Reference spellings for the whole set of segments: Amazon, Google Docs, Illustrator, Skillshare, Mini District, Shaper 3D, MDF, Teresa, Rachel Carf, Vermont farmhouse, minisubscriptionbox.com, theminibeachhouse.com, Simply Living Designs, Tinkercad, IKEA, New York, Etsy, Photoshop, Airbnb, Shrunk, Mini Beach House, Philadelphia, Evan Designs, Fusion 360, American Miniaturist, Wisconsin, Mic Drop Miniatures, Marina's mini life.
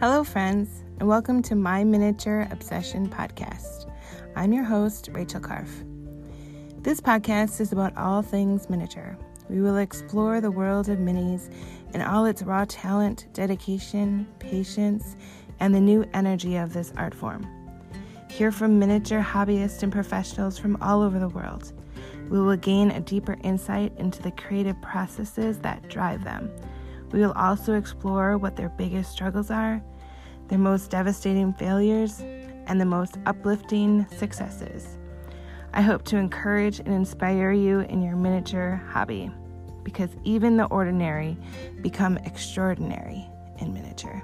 Hello friends, and welcome to My Miniature Obsession podcast. I'm your host, Rachel Carf. This podcast is about all things miniature. We will explore the world of minis and all its raw talent, dedication, patience, and the new energy of this art form. Hear from miniature hobbyists and professionals from all over the world. We will gain a deeper insight into the creative processes that drive them. We will also explore what their biggest struggles are, their most devastating failures, and the most uplifting successes. I hope to encourage and inspire you in your miniature hobby, because even the ordinary become extraordinary in miniature.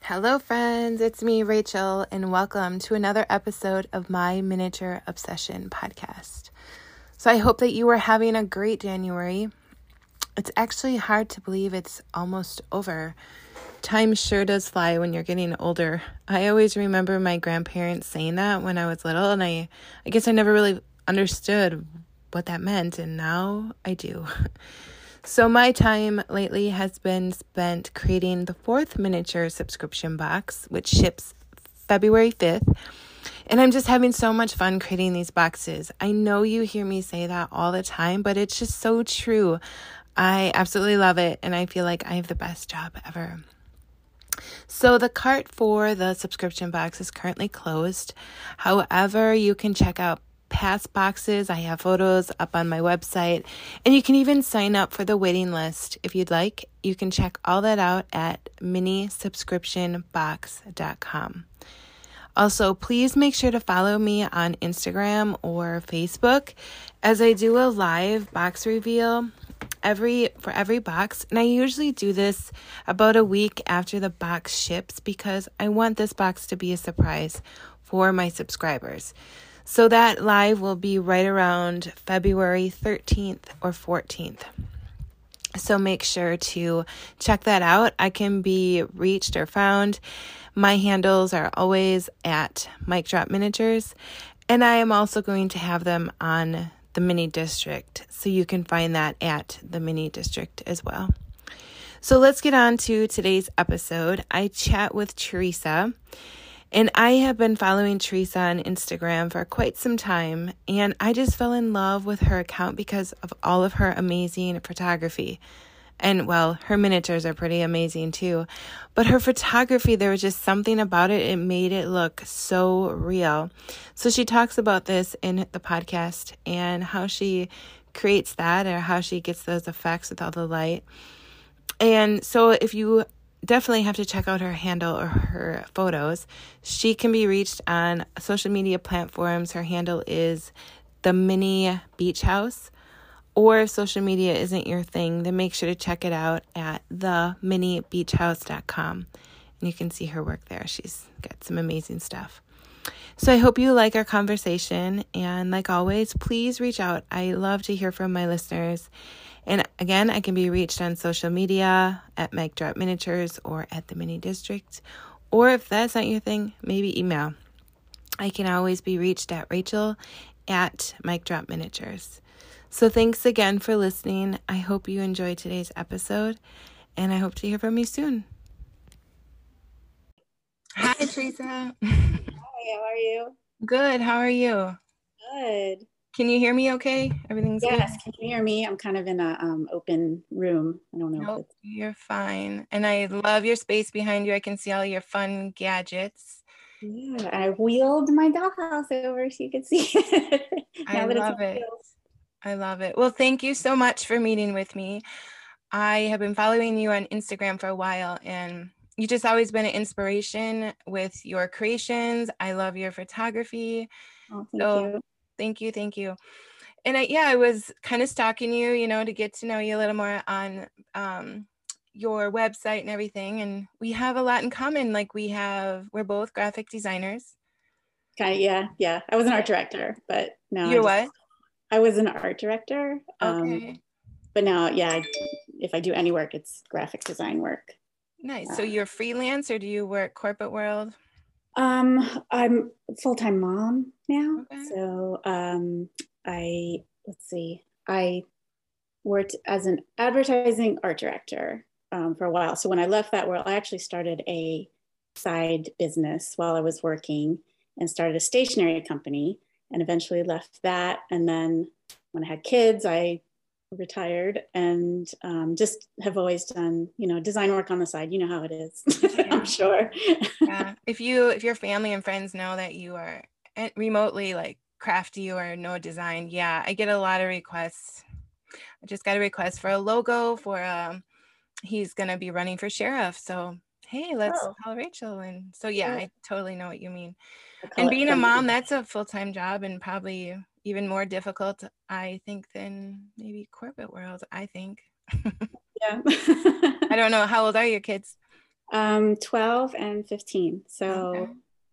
Hello friends, it's me, Rachel, and welcome to another episode of My Miniature Obsession podcast. So I hope that you are having a great January. It's actually hard to believe it's almost over. Time sure does fly when you're getting older. I always remember my grandparents saying that when I was little, and I guess I never really understood what that meant, and now I do. So my time lately has been spent creating the fourth miniature subscription box, which ships February 5th. And I'm just having so much fun creating these boxes. I know you hear me say that all the time, but it's just so true. I absolutely love it, and I feel like I have the best job ever. So the cart for the subscription box is currently closed. However, you can check out past boxes. I have photos up on my website, and you can even sign up for the waiting list if you'd like. You can check all that out at minisubscriptionbox.com. Also, please make sure to follow me on Instagram or Facebook as I do a live box reveal for every box. And I usually do this about a week after the box ships because I want this box to be a surprise for my subscribers. So that live will be right around February 13th or 14th. So make sure to check that out. I can be reached or found. My handles are always at Mic Drop Miniatures, and I am also going to have them on the Mini District, so you can find that at the Mini District as well. So let's get on to today's episode. I chat with Teresa, and I have been following Teresa on Instagram for quite some time, and I just fell in love with her account because of all of her amazing photography. And well, her miniatures are pretty amazing too. But her photography, there was just something about it. It made it look so real. So she talks about this in the podcast and how she creates that or how she gets those effects with all the light. And so if you definitely have to check out her handle or her photos, she can be reached on social media platforms. Her handle is the Mini Beach House. Or if social media isn't your thing, then make sure to check it out at theminibeachhouse.com. And you can see her work there. She's got some amazing stuff. So I hope you like our conversation. And like always, please reach out. I love to hear from my listeners. And again, I can be reached on social media at Mic Drop Miniatures or at the Mini District. Or if that's not your thing, maybe email. I can always be reached at Rachel at Mic Drop Miniatures. So thanks again for listening. I hope you enjoyed today's episode, and I hope to hear from you soon. Hi, Teresa. Hi, how are you? Good. How are you? Good. Can you hear me okay? Everything's good? Yes, can you hear me? I'm kind of in an open room. I don't know. Nope, you're fine. And I love your space behind you. I can see all your fun gadgets. Yeah, I wheeled my dollhouse over so you can see it. I love it. Well, thank you so much for meeting with me. I have been following you on Instagram for a while, and you've just always been an inspiration with your creations. I love your photography. Oh, thank you. And I was kind of stalking you, to get to know you a little more on your website and everything. And we have a lot in common. Like we're both graphic designers. Okay. Yeah. I was an art director, but no. You're what? I was an art director, okay. But now, if I do any work, it's graphic design work. Nice. So you're freelance, or do you work corporate world? I'm a full-time mom now, okay. So I worked as an advertising art director for a while. So when I left that world, I actually started a side business while I was working and started a stationery company and eventually left that. And then when I had kids, I retired and just have always done, you know, design work on the side. You know how it is, I'm sure. Yeah. If your family and friends know that you are remotely like crafty or know design, yeah, I get a lot of requests. I just got a request for a logo for, he's going to be running for sheriff. So, hey, let's call Rachel. And so, yeah, I totally know what you mean. And being a mom, that's a full-time job and probably even more difficult, I think, than maybe corporate world, I think. Yeah. I don't know. How old are your kids? 12 and 15. So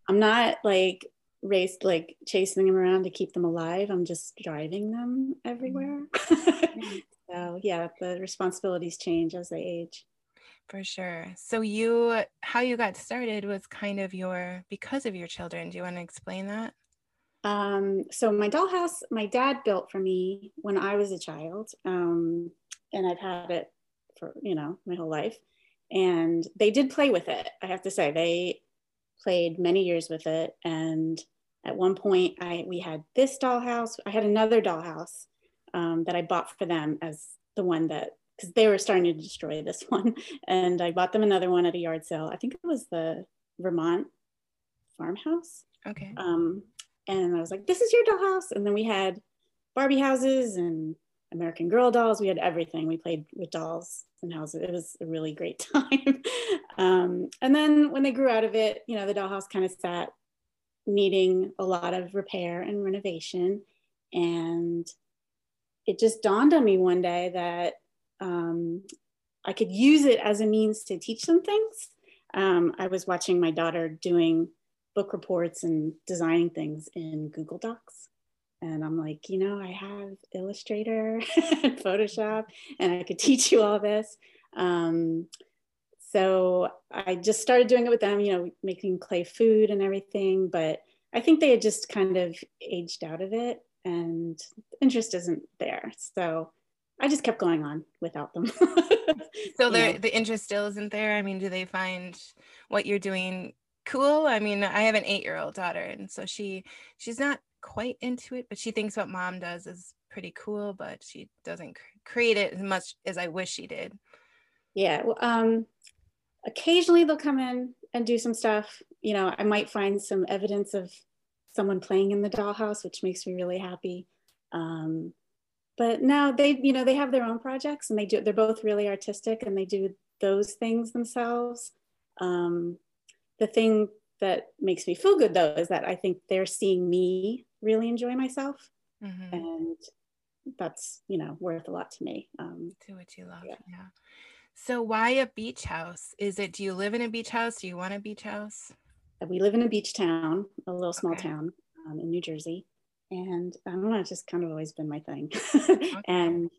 I'm not like raced, like chasing them around to keep them alive. I'm just driving them everywhere. So yeah, the responsibilities change as they age. For sure. So you, how you got started was kind of your, because of your children. Do you want to explain that? So my dollhouse, my dad built for me when I was a child. And I've had it for, you know, my whole life. And they did play with it. I have to say they played many years with it. And at one point we had this dollhouse. I had another dollhouse that I bought for them as the one that, because they were starting to destroy this one. And I bought them another one at a yard sale. I think it was the Vermont farmhouse. Okay. And I was like, this is your dollhouse. And then we had Barbie houses and American Girl dolls. We had everything. We played with dolls and houses. It was a really great time. And then when they grew out of it, you know, the dollhouse kind of sat needing a lot of repair and renovation. And it just dawned on me one day that I could use it as a means to teach some things. I was watching my daughter doing book reports and designing things in Google Docs. And I'm like, you know, I have Illustrator and Photoshop, and I could teach you all this. So I just started doing it with them, you know, making clay food and everything. But I think they had just kind of aged out of it and interest isn't there. So I just kept going on without them. So the interest still isn't there? I mean, do they find what you're doing cool? I mean, I have an 8-year-old daughter, and so she's not quite into it, but she thinks what mom does is pretty cool, but she doesn't create it as much as I wish she did. Yeah, well, occasionally they'll come in and do some stuff. You know, I might find some evidence of someone playing in the dollhouse, which makes me really happy. But now they, you know, they have their own projects, and they do, they're both really artistic, and they do those things themselves. The thing that makes me feel good though is that I think they're seeing me really enjoy myself, and that's, you know, worth a lot to me. Do what you love. Yeah. So why a beach house? Is it, do you live in a beach house? Do you want a beach house? We live in a beach town, a little small town in New Jersey. And I don't know, it's just kind of always been my thing. And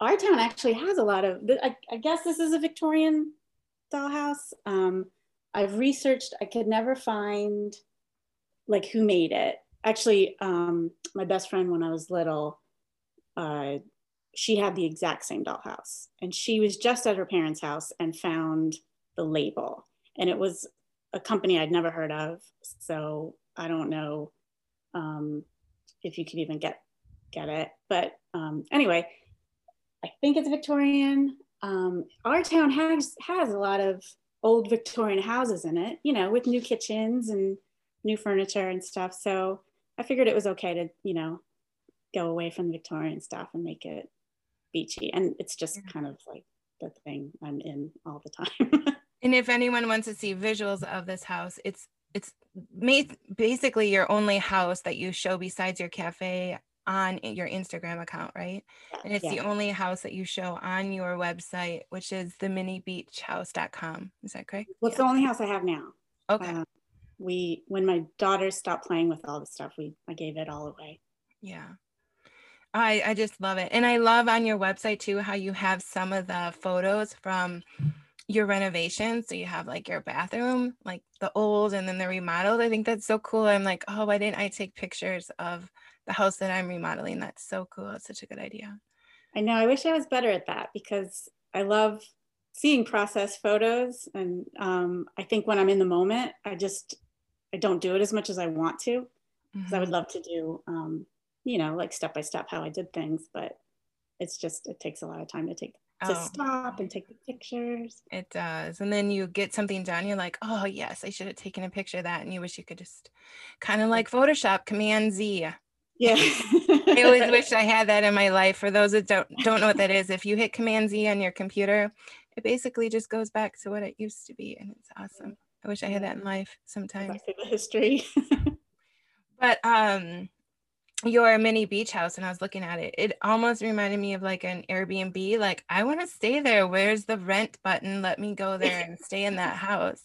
our town actually has a lot of, I guess this is a Victorian dollhouse. I've researched, I could never find like who made it. Actually, my best friend when I was little, she had the exact same dollhouse, and she was just at her parents' house and found the label. And it was a company I'd never heard of. So I don't know if you could even get it. But anyway, I think it's Victorian. Our town has a lot of old Victorian houses in it, you know, with new kitchens and new furniture and stuff. So I figured it was okay to, you know, go away from the Victorian stuff and make it beachy. And it's just kind of like the thing I'm in all the time. And if anyone wants to see visuals of this house, it's basically your only house that you show besides your cafe on your Instagram account, right? And it's the only house that you show on your website, which is theminibeachhouse.com. Is that correct? Well, it's the only house I have now. Okay. When my daughter stopped playing with all the stuff, I gave it all away. Yeah. I just love it. And I love on your website too, how you have some of the photos from your renovation. So you have like your bathroom, like the old and then the remodeled. I think that's so cool. I'm like, oh, why didn't I take pictures of the house that I'm remodeling? That's so cool. It's such a good idea. I know, I wish I was better at that because I love seeing process photos. And I think when I'm in the moment, I don't do it as much as I want to, because I would love to do, you know, like step by step how I did things, but it's just, it takes a lot of time to stop and take the pictures. It does. And then you get something done, you're like, oh yes, I should have taken a picture of that. And you wish you could just kind of like Photoshop, Command Z. Yeah. I always wish I had that in my life. For those that don't know what that is, if you hit Command Z on your computer, it basically just goes back to what it used to be. And it's awesome. I wish I had that in life sometimes. Back to the history. But your mini beach house, and I was looking at it, it almost reminded me of like an Airbnb. Like, I want to stay there. Where's the rent button? Let me go there and stay in that house.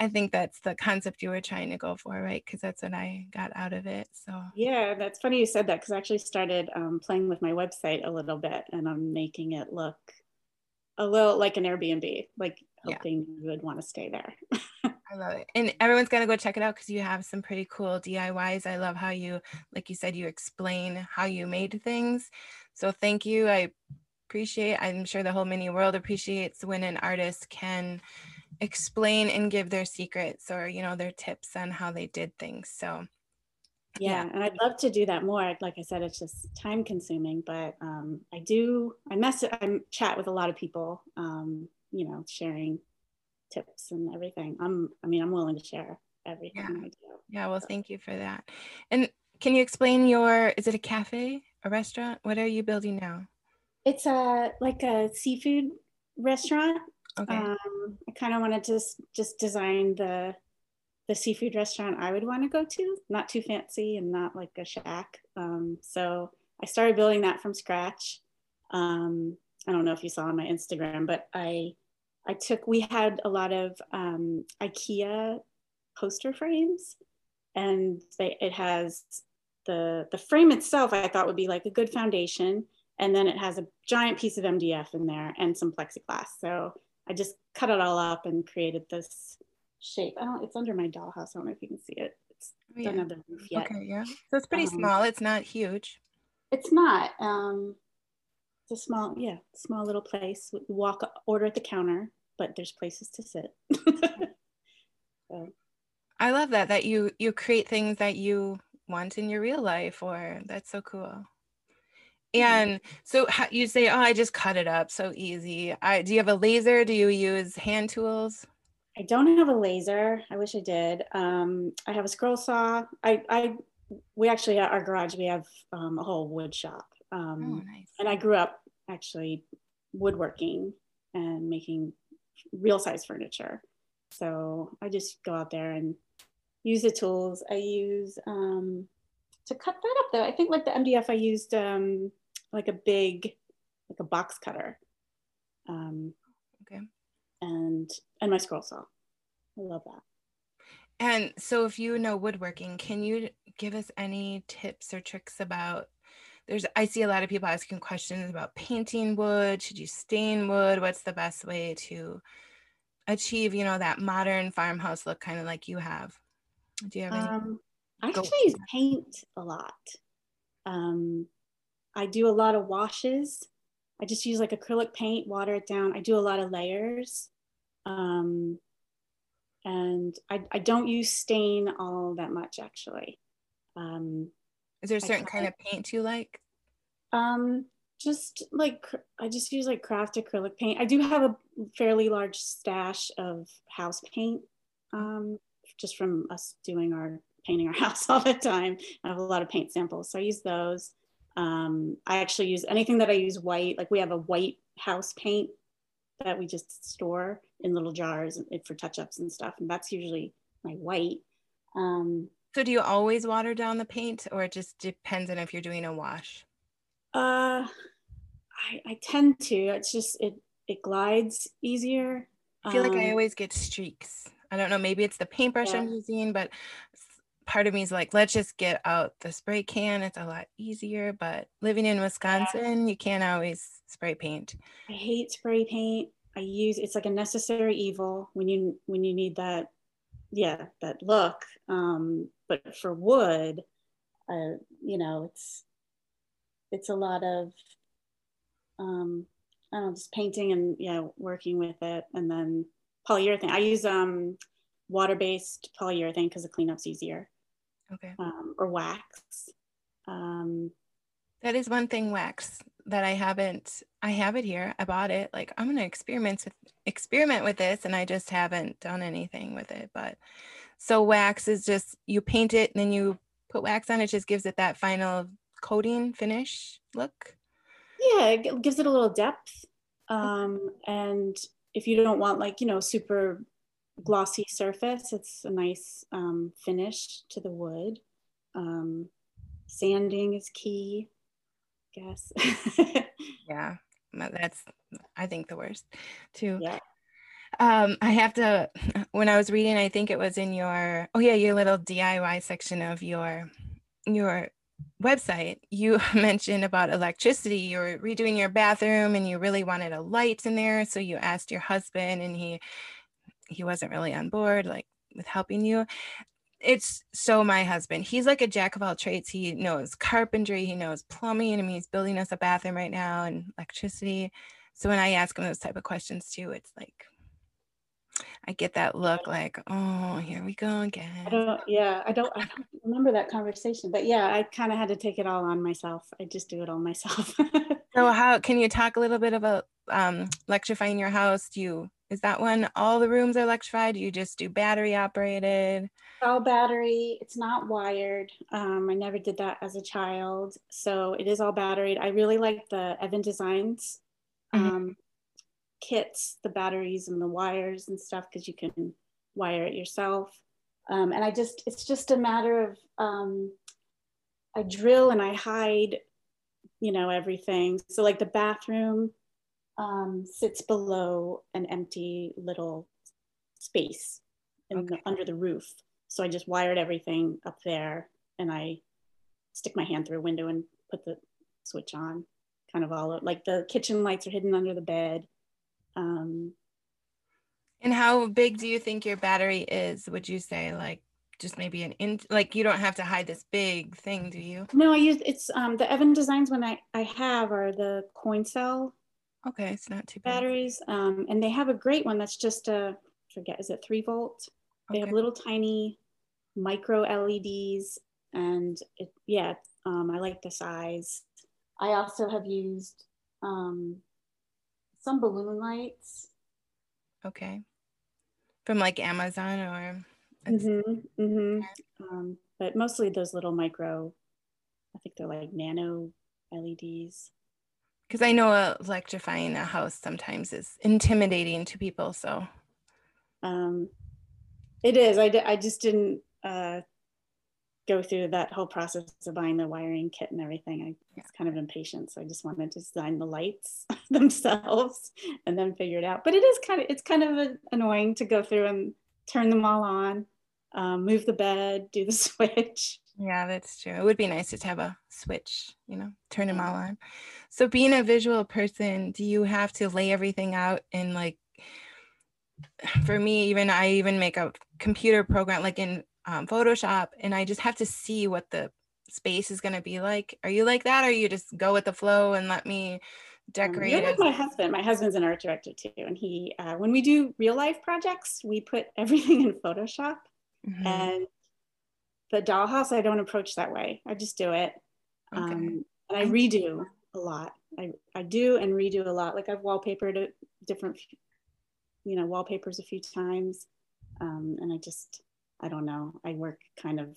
I think that's the concept you were trying to go for, right? Because that's what I got out of it. So yeah, that's funny you said that, because I actually started playing with my website a little bit, and I'm making it look a little like an Airbnb, like hoping you would want to stay there. I love it. And everyone's got to go check it out because you have some pretty cool DIYs. I love how you, like you said, you explain how you made things. So thank you. I appreciate, I'm sure the whole mini world appreciates when an artist can explain and give their secrets or, you know, their tips on how they did things. So yeah, and I'd love to do that more. Like I said, it's just time consuming, but I chat with a lot of people, you know, sharing tips and everything. I'm willing to share everything I do. Yeah, well, thank you for that. And can you explain is it a cafe, a restaurant? What are you building now? It's like a seafood restaurant. Okay. I kind of wanted to just design the seafood restaurant I would want to go to, not too fancy and not like a shack. So I started building that from scratch. I don't know if you saw on my Instagram, but we had a lot of IKEA poster frames, and it has the frame itself I thought would be like a good foundation, and then it has a giant piece of MDF in there and some plexiglass. So I just cut it all up and created this shape. It's under my dollhouse. I don't know if you can see it. It's done on the roof yet. Okay, yeah. So it's pretty small. It's not huge. It's not. It's a small little place. We walk, order at the counter, but there's places to sit. So. I love that you create things that you want in your real life, or that's so cool. And so you say, oh, I just cut it up so easy. Do you have a laser? Do you use hand tools? I don't have a laser. I wish I did. I have a scroll saw. We actually, at our garage, we have a whole wood shop. Oh, nice. And I grew up actually woodworking and making real size furniture. So I just go out there and use the tools I use. To cut that up though, I think like the MDF, I used like a box cutter. Okay. And my scroll saw. I love that. And so if you know woodworking, can you give us any tips or tricks about, I see a lot of people asking questions about painting wood, should you stain wood? What's the best way to achieve, you know, that modern farmhouse look kind of like you have? Do you have any? I actually use paint a lot. I do a lot of washes. I just use like acrylic paint, water it down. I do a lot of layers. And I don't use stain all that much, actually. Is there a certain kind of paint you like? Just like, I just use like craft acrylic paint. I do have a fairly large stash of house paint, just from us doing painting our house all the time. I have a lot of paint samples, so I use those. I actually use anything that I use white. Like we have a white house paint that we just store in little jars for touch-ups and stuff, and that's usually my white. So do you always water down the paint, or it just depends on if you're doing a wash? I tend to. It's just it glides easier. I feel like I always get streaks. I don't know, maybe it's the paintbrush I'm using, but part of me is like, let's just get out the spray can. It's a lot easier, but living in Wisconsin, you can't always spray paint. I hate spray paint. It's like a necessary evil when you need that, that look. But for wood, you know, it's a lot of I don't know, just painting and working with it. And then polyurethane. I use water-based polyurethane because the cleanup's easier. Okay. Or wax. That is one thing, wax, that I have it here. I bought it. Like, I'm going to experiment with this, and I just haven't done anything with it. But so wax is just, you paint it and then you put wax on it, just gives it that final coating finish look. Yeah, it gives it a little depth. And if you don't want, like, super glossy surface, it's a nice finish to the wood. Sanding is key, I guess. Yeah, that's, I think, the worst too. Yeah. I have to, when I was reading, I think it was in your, your little DIY section of your website, you mentioned about electricity. You were redoing your bathroom and you really wanted a light in there. So you asked your husband, and he wasn't really on board, like, with helping you. It's so my husband, he's like a jack of all trades. He knows carpentry, he knows plumbing. I mean, he's building us a bathroom right now, and electricity. So when I ask him those type of questions too, it's like, I get that look like, oh, here we go again. I don't remember that conversation, but yeah, I kind of had to take it all on myself. I just do it all myself. So how, can you talk a little bit about electrifying your house? Is that one, all the rooms are electrified? Do you just do battery operated? All battery, it's not wired. I never did that as a child. So it is all batteried. I really like the Evan Designs kits, the batteries and the wires and stuff, because you can wire it yourself. And it's just a matter of, I drill and I hide, everything. So like the bathroom sits below an empty little space under the roof. So I just wired everything up there, and I stick my hand through a window and put the switch on, kind of all like the kitchen lights are hidden under the bed. And how big do you think your battery is? Would you say, like, just maybe an inch? Like, you don't have to hide this big thing, do you? No, I use, it's the Evan Designs one I have are the coin cell. Okay, it's not too bad. Batteries, and they have a great one that's just a, I forget, is it 3 volt? They have little tiny micro LEDs, and I like the size. I also have used some balloon lights. Okay. From like Amazon or? But mostly those little micro, I think they're like nano LEDs. Because I know electrifying a house sometimes is intimidating to people, so. It is. I just didn't go through that whole process of buying the wiring kit and everything. I was kind of impatient, so I just wanted to design the lights themselves and then figure it out. But it is kind of annoying to go through and turn them all on, move the bed, do the switch. Yeah, that's true. It would be nice to have a switch, turn them all on. So being a visual person, do you have to lay everything out and like, for me, I even make a computer program like in Photoshop, and I just have to see what the space is going to be like. Are you like that, or you just go with the flow and let me decorate? You're like my husband. My husband's an art director too, and he when we do real life projects, we put everything in Photoshop. And the dollhouse, I don't approach that way. I just do it. And I redo a lot. I do and redo a lot. Like, I've wallpapered a different wallpapers a few times, and I don't know, I work kind of.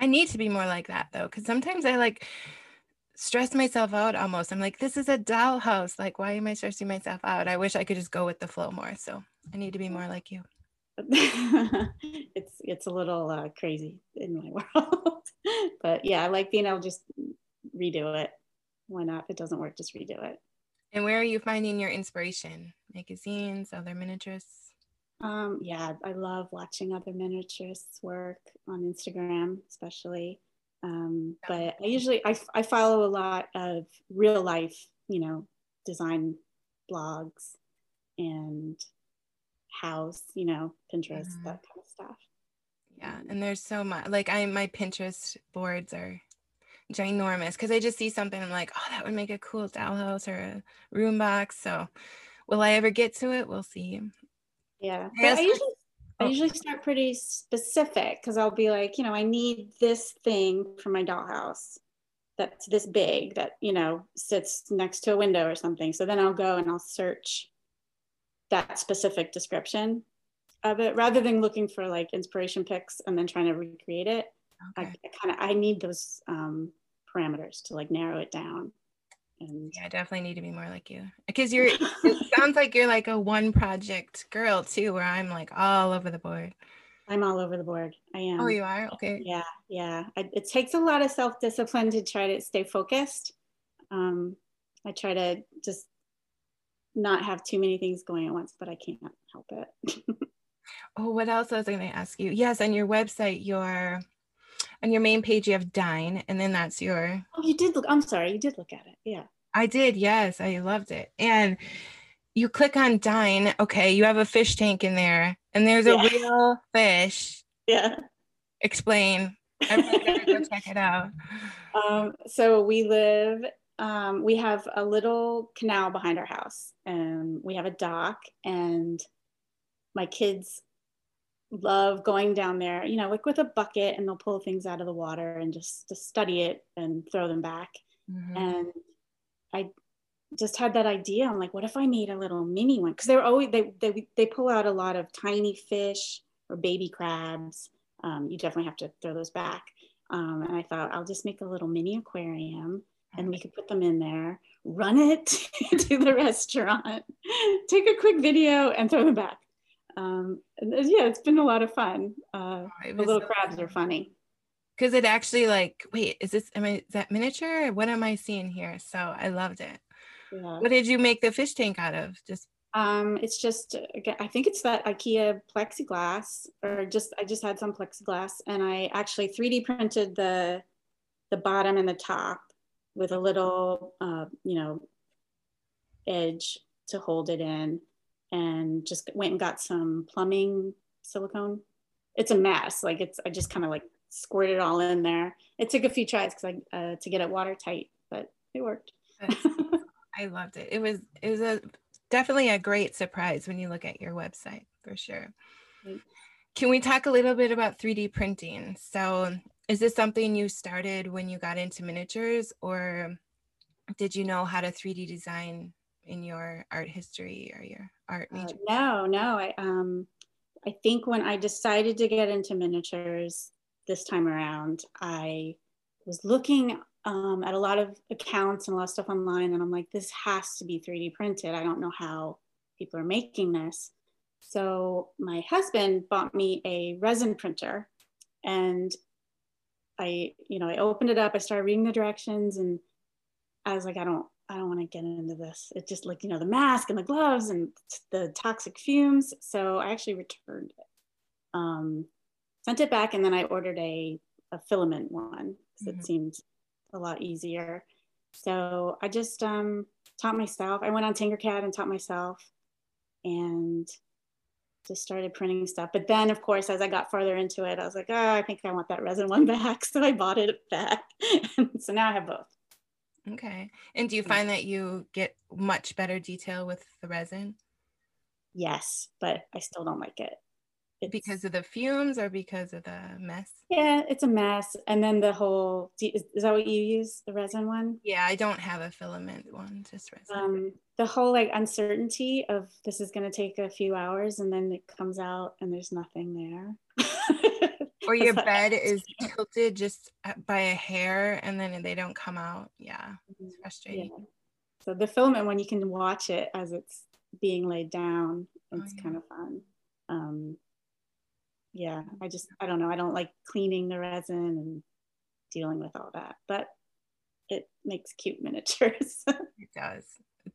I need to be more like that though, because sometimes I like stress myself out almost. I'm like, this is a dollhouse, like, why am I stressing myself out? I wish I could just go with the flow more, so I need to be more like you. It's a little crazy in my world. But yeah, I like being able to just redo it. Why not? If it doesn't work, just redo it. And where are you finding your inspiration? Magazines, other miniaturists? Yeah, I love watching other miniaturists work on Instagram, especially. But I usually, I follow a lot of real life, design blogs and house, Pinterest, that kind of stuff. Yeah, and there's so much, like my Pinterest boards are ginormous because I just see something, I'm like, oh, that would make a cool dollhouse or a room box. So will I ever get to it? We'll see. Yeah. I usually start pretty specific because I'll be like, you know, I need this thing for my dollhouse that's this big that, you know, sits next to a window or something. So then I'll go and I'll search that specific description of it rather than looking for like inspiration pics and then trying to recreate it. Okay. I need those parameters to like narrow it down. And yeah, I definitely need to be more like you, because you're it sounds like you're like a one project girl too, where I'm like all over the board. I'm all over the board. I am. Oh, you are? Okay. Yeah. Yeah. It takes a lot of self-discipline to try to stay focused. I try to just not have too many things going at once, but I can't help it. Oh, what else was I going to ask you? Yes. On your website, on your main page, you have dine, and then that's your. Oh, you did look. I'm sorry. You did look at it. Yeah. I did. Yes. I loved it. And you click on dine. Okay. You have a fish tank in there, and there's a real fish. Yeah. Explain. Everyone better go check it out. So we live, we have a little canal behind our house, and we have a dock, and my kids love going down there, you know, like with a bucket, and they'll pull things out of the water and just study it and throw them back. Mm-hmm. And I just had that idea. I'm like, what if I made a little mini one? Because they pull out a lot of tiny fish or baby crabs. You definitely have to throw those back. And I thought, I'll just make a little mini aquarium, and we could put them in there, run it to the restaurant, take a quick video, and throw them back. Yeah, it's been a lot of fun. The little crabs are funny. Because it actually like, wait, is that miniature? What am I seeing here? So I loved it. Yeah. What did you make the fish tank out of? Just it's just, I think it's that IKEA plexiglass, or I just had some plexiglass, and I actually 3D printed the bottom and the top with a little, you know, edge to hold it in. And just went and got some plumbing silicone. It's a mess. Like I just kind of like squirted it all in there. It took a few tries because to get it watertight, but it worked. I loved it. It was definitely a great surprise when you look at your website for sure. Right. Can we talk a little bit about 3D printing? So is this something you started when you got into miniatures, or did you know how to 3D design in your art history or your art major? No. I think when I decided to get into miniatures this time around, I was looking at a lot of accounts and a lot of stuff online, and I'm like, this has to be 3D printed. I don't know how people are making this. So my husband bought me a resin printer, and I opened it up. I started reading the directions, and I was like, I don't want to get into this. It's just like, you know, the mask and the gloves and the toxic fumes. So I actually returned it, sent it back. And then I ordered a filament one, because it seemed a lot easier. So I just taught myself. I went on Tinkercad and taught myself and just started printing stuff. But then of course, as I got farther into it, I was like, oh, I think I want that resin one back. So I bought it back. So now I have both. Okay. And do you find that you get much better detail with the resin? Yes, but I still don't like it. Because of the fumes or because of the mess? Yeah, it's a mess. And then the whole, is that what you use, the resin one? Yeah, I don't have a filament one, just resin. The whole like uncertainty of this is going to take a few hours, and then it comes out and there's nothing there. Or your bed is tilted just by a hair, and then they don't come out. Yeah, it's frustrating. Yeah. So the filament one, you can watch it as it's being laid down. It's kind of fun. Yeah, I don't know. I don't like cleaning the resin and dealing with all that, but it makes cute miniatures. It does.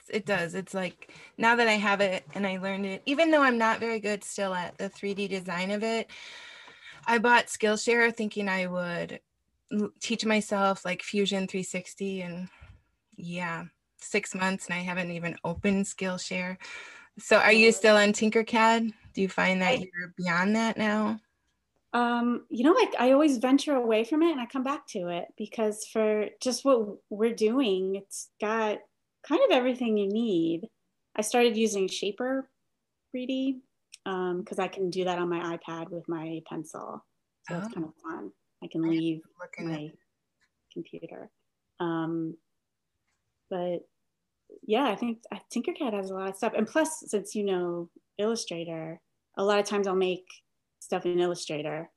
It does. It's like, now that I have it and I learned it, even though I'm not very good still at the 3D design of it, I bought Skillshare thinking I would teach myself like Fusion 360, and yeah, 6 months and I haven't even opened Skillshare. So are you still on Tinkercad? Do you find that you're beyond that now? you know, like I always venture away from it and I come back to it, because for just what we're doing, it's got kind of everything you need. I started using Shaper 3D because I can do that on my iPad with my pencil. So it's kind of fun. I can leave my computer. But yeah, I think Tinkercad has a lot of stuff. And plus, since you know Illustrator, a lot of times I'll make stuff in Illustrator,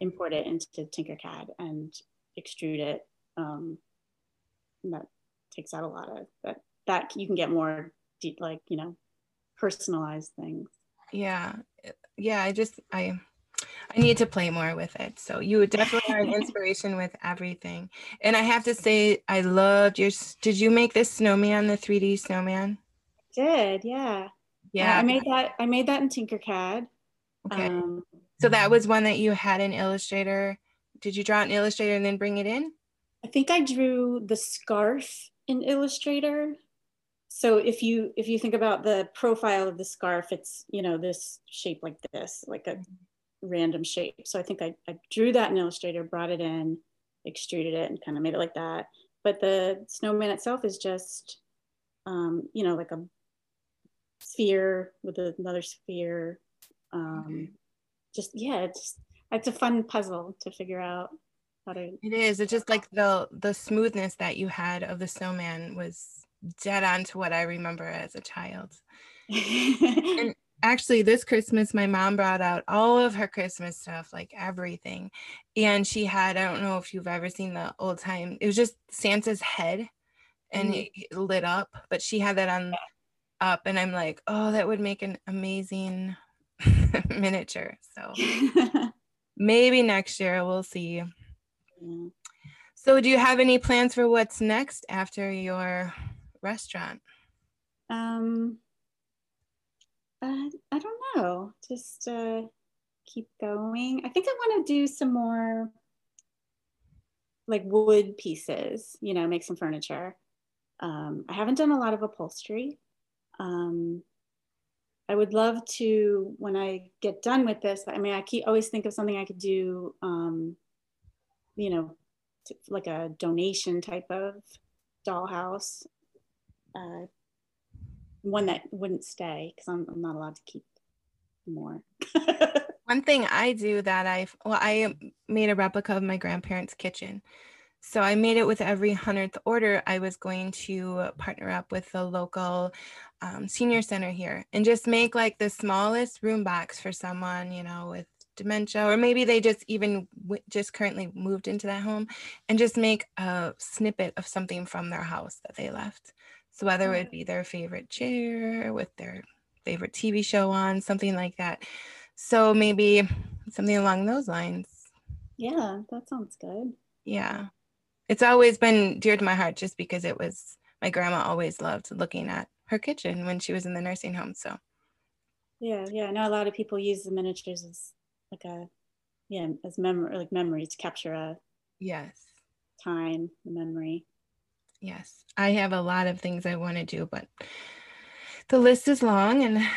import it into Tinkercad and extrude it. And that takes out a lot of that you can get more deep, like, you know, personalized things. Yeah. Yeah. I need to play more with it. So you definitely are an inspiration with everything. And I have to say, I loved your, did you make this snowman, the 3D snowman? I did. Yeah. Yeah. I made that in Tinkercad. Okay. So that was one that you had in Illustrator. Did you draw it in Illustrator and then bring it in? I think I drew the scarf in Illustrator. So if you think about the profile of the scarf, it's, you know, this shape like this, like a random shape. So I think I drew that in Illustrator, brought it in, extruded it, and kind of made it like that. But the snowman itself is just, you know, like a sphere with another sphere. Just, yeah, it's a fun puzzle to figure out how to. It is. It's just like the smoothness that you had of the snowman was dead on to what I remember as a child. And actually this Christmas, my mom brought out all of her Christmas stuff, like everything. And she had, I don't know if you've ever seen the old time, it was just Santa's head and it lit up, but she had that on up. And I'm like, oh, that would make an amazing miniature. So maybe next year we'll see. Yeah. So do you have any plans for what's next after your restaurant? I don't know, just keep going. I think I want to do some more like wood pieces, you know, make some furniture. I haven't done a lot of upholstery. I would love to, when I get done with this, I mean, I always think of something I could do, you know, like a donation type of dollhouse, one that wouldn't stay because I'm not allowed to keep more. One thing I do that I made a replica of my grandparents' kitchen. So I made it with every 100th order. I was going to partner up with the local senior center here and just make like the smallest room box for someone, you know, with dementia, or maybe they just even just currently moved into that home, and just make a snippet of something from their house that they left. So whether it would be their favorite chair with their favorite TV show on, something like that. So maybe something along those lines. Yeah, that sounds good. Yeah. It's always been dear to my heart just because it was, my grandma always loved looking at her kitchen when she was in the nursing home. So yeah, yeah. I know a lot of people use the miniatures as like as memories to capture a time, a memory. Yes. I have a lot of things I want to do, but the list is long and I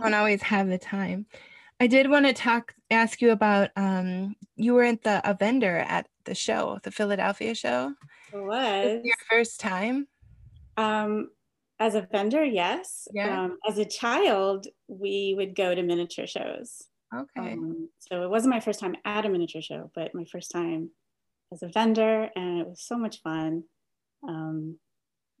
don't always have the time. I did want to ask you about, you were at a vendor at the show, the Philadelphia show. It was your first time? As a vendor, yes. Yeah. As a child, we would go to miniature shows. Okay. So it wasn't my first time at a miniature show, but my first time as a vendor, and it was so much fun.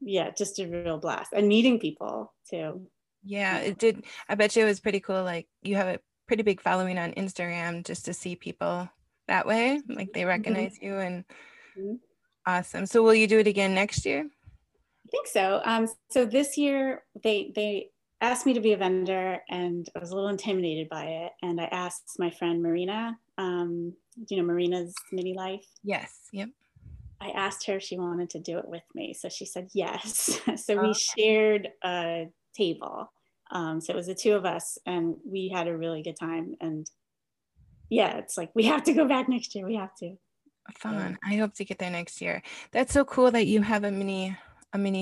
Yeah, just a real blast, and meeting people too. Yeah, it did. I bet you it was pretty cool. Like you have a pretty big following on Instagram, just to see people that way, like they recognize you, and awesome. So will you do it again next year? I think so. So this year they asked me to be a vendor, and I was a little intimidated by it. And I asked my friend Marina, do you know Marina's Mini Life? Yes. Yep. I asked her if she wanted to do it with me. So she said yes. So we shared a table. So it was the two of us, and we had a really good time. And yeah, it's like, we have to go back next year. We have to. Fun. I hope to get there next year. That's so cool that you have a mini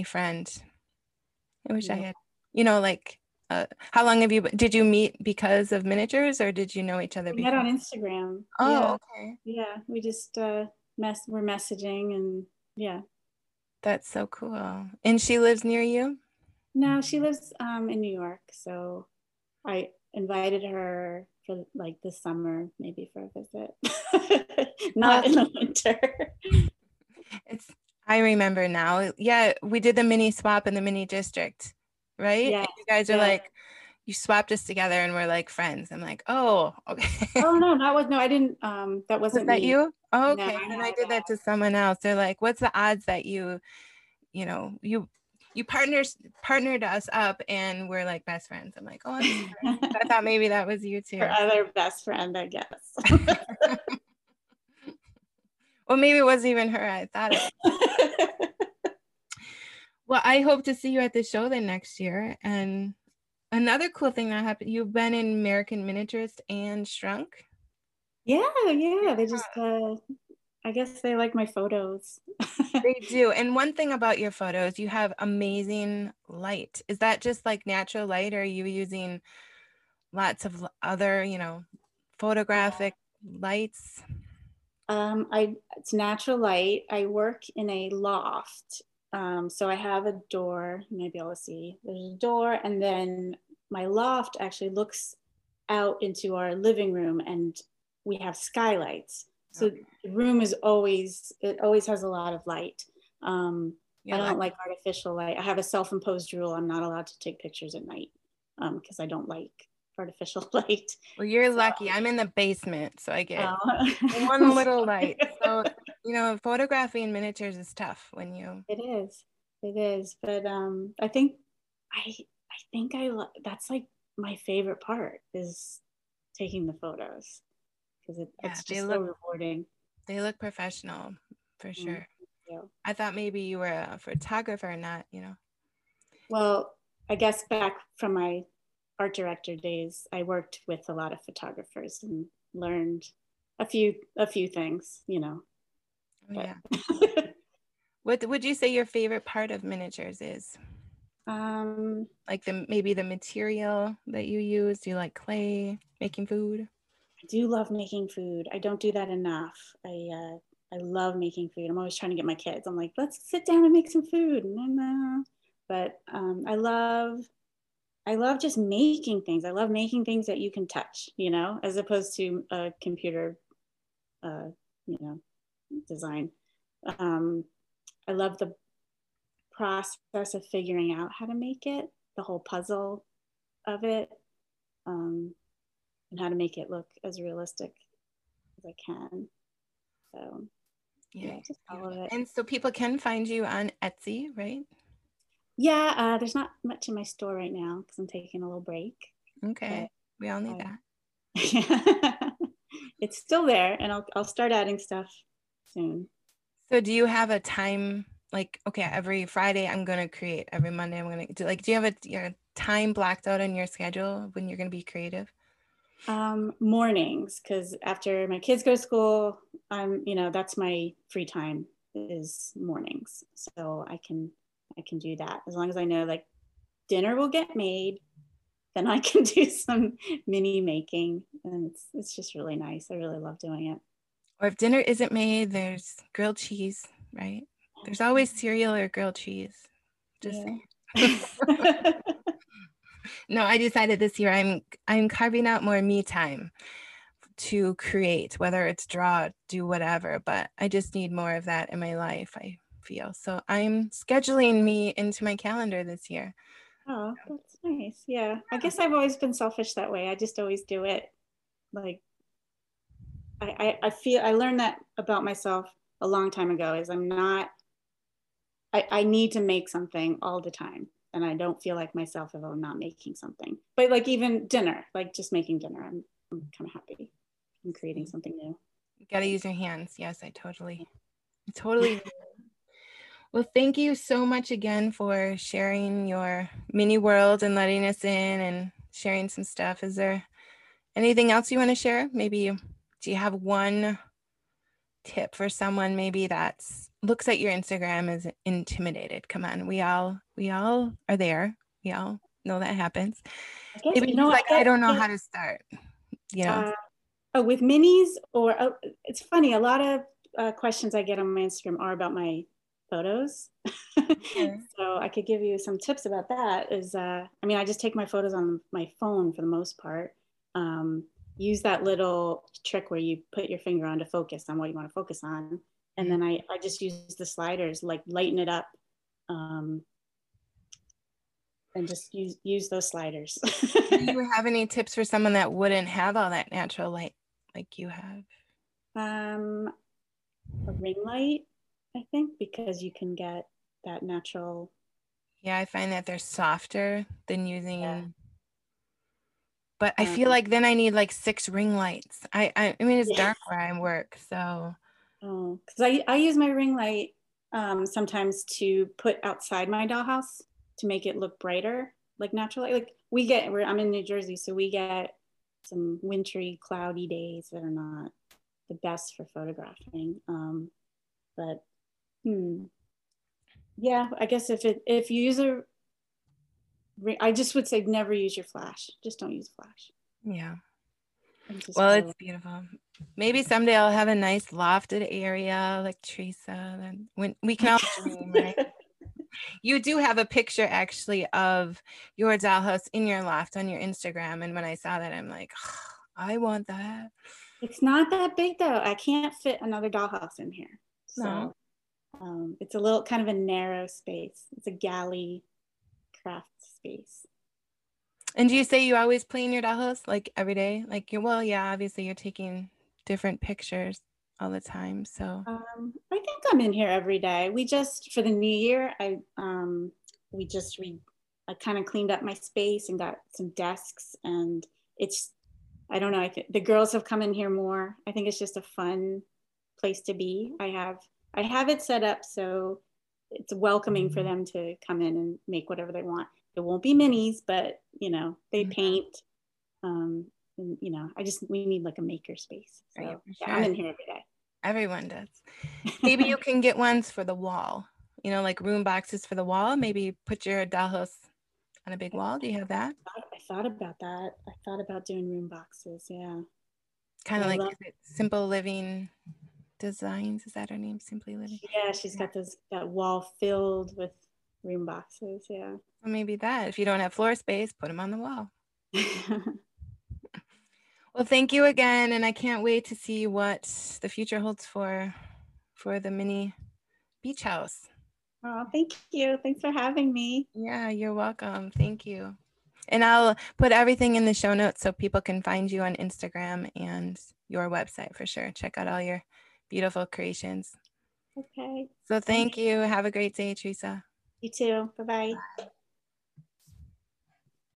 friend. I wish I had, you know, like How long have you, did you meet because of miniatures or did you know each other before? We met on Instagram. Oh, yeah. Okay. Yeah, we just were messaging and yeah. That's so cool. And she lives near you? No, she lives in New York. So I invited her for like this summer, maybe for a visit, not in the winter. I remember now. Yeah, we did the mini swap in the mini district, right? Yeah. And you guys are like, you swapped us together and we're like friends. I'm like, oh, okay. Oh, no, that was, no, I didn't, that wasn't me. You? Oh, okay, no, and I did that to someone else. They're like, what's the odds that you partnered us up and we're like best friends. I'm like, oh, I'm so I thought maybe that was you too. Her other best friend, I guess. Well, maybe it wasn't even her. I thought it was. Well, I hope to see you at the show then next year. And another cool thing that happened, you've been in American Miniaturist and Shrunk. Yeah. They just, I guess they like my photos. They do. And one thing about your photos, you have amazing light. Is that just like natural light? Or are you using lots of other, photographic lights? It's natural light. I work in a loft. So I have a door, you might be able to see, there's a door, and then my loft actually looks out into our living room and we have skylights. So the room is always has a lot of light. I don't like artificial light. I have a self-imposed rule. I'm not allowed to take pictures at night because I don't like artificial light. Well, you're lucky. I'm in the basement, so I get one little light. So, photographing miniatures is tough when you. It is. But I think that's like my favorite part is taking the photos. Because it's just so rewarding. They look professional, for sure. Yeah. I thought maybe you were a photographer, not. Well, I guess back from my art director days, I worked with a lot of photographers and learned a few things, Yeah. What would you say your favorite part of miniatures is? Like maybe the material that you use. Do you like clay, making food? I do love making food. I don't do that enough. I love making food. I'm always trying to get my kids. I'm like, let's sit down and make some food. But I love just making things. I love making things that you can touch, as opposed to a computer, design. I love the process of figuring out how to make it, the whole puzzle of it. And how to make it look as realistic as I can. So yeah, just all of it. And so people can find you on Etsy, right? Yeah, there's not much in my store right now because I'm taking a little break. Okay, we all need that. It's still there, and I'll start adding stuff soon. So do you have a time, like, okay, every Friday I'm going to create, every Monday I'm going to do, like, do you have your time blacked out in your schedule when you're going to be creative? Mornings, because after my kids go to school, that's my free time is mornings. So I can do that as long as I know like dinner will get made, then I can do some mini making, and it's just really nice. I really love doing it. Or if dinner isn't made, there's grilled cheese, right? There's always cereal or grilled cheese. Just saying. No, I decided this year I'm carving out more me time to create, whether it's draw, do whatever, but I just need more of that in my life, I feel. So I'm scheduling me into my calendar this year. Oh, that's nice. Yeah. I guess I've always been selfish that way. I just always do it. Like I feel I learned that about myself a long time ago is I need to make something all the time. And I don't feel like myself if I'm not making something. But like even dinner, like just making dinner, I'm kind of happy. I'm creating something new. You gotta use your hands. Yes, I totally. Well, thank you so much again for sharing your mini world and letting us in and sharing some stuff. Is there anything else you want to share? Do you have one tip for someone maybe that's looks at your Instagram as intimidated? Come on, we all are there. We all know that happens. It, you know, like, I don't know how to start. Yeah. With minis or it's funny. A lot of questions I get on my Instagram are about my photos. Okay. So I could give you some tips about that. Is I mean, I just take my photos on my phone for the most part. Use that little trick where you put your finger on to focus on what you want to focus on. And then I just use the sliders, like lighten it up, and just use those sliders. Do you have any tips for someone that wouldn't have all that natural light like you have? A ring light, I think, because you can get that natural. Yeah, I find that they're softer than using. Yeah. But I feel like then I need like 6 ring lights. I mean, it's dark where I work, so. Oh, because I use my ring light sometimes to put outside my dollhouse to make it look brighter, like natural light. Like we get, I'm in New Jersey, so we get some wintry, cloudy days that are not the best for photographing. Yeah, I guess if you use a, I just would say never use your flash. Just don't use flash. Yeah. Well, it's beautiful. Maybe someday I'll have a nice lofted area like Teresa. Then when we can all dream, right? You do have a picture actually of your dollhouse in your loft on your Instagram, and when I saw that, I'm like, oh, I want that. It's not that big though. I can't fit another dollhouse in here. So no. It's a little kind of a narrow space. It's a galley craft space. And do you say you always play in your dollhouse, like every day? Like, well, yeah, obviously you're taking different pictures all the time, so. I think I'm in here every day. We just, for the new year, I kind of cleaned up my space and got some desks, and it's, I don't know, the girls have come in here more. I think it's just a fun place to be. I have it set up so it's welcoming for them to come in and make whatever they want. It won't be minis, but you know, they paint. And, you know, we need like a maker space. So right, sure. Yeah, I'm in here every day. Everyone does. Maybe you can get ones for the wall, you know, like room boxes for the wall. Maybe put your dollhouse on a big wall. Do you have that? I thought about that. I thought about doing room boxes. Yeah. Kind of like Simple Living Designs. Is that her name? Simply Living. Yeah, she's got that wall filled with room boxes. Yeah. Well, maybe that. If you don't have floor space, put them on the wall. Well, thank you again, and I can't wait to see what the future holds for the Mini Beach House. Oh, thank you. Thanks for having me. Yeah, you're welcome. Thank you. And I'll put everything in the show notes so people can find you on Instagram and your website for sure. Check out all your beautiful creations. Okay. So thank you. Have a great day, Teresa. You too. Bye-bye. Bye.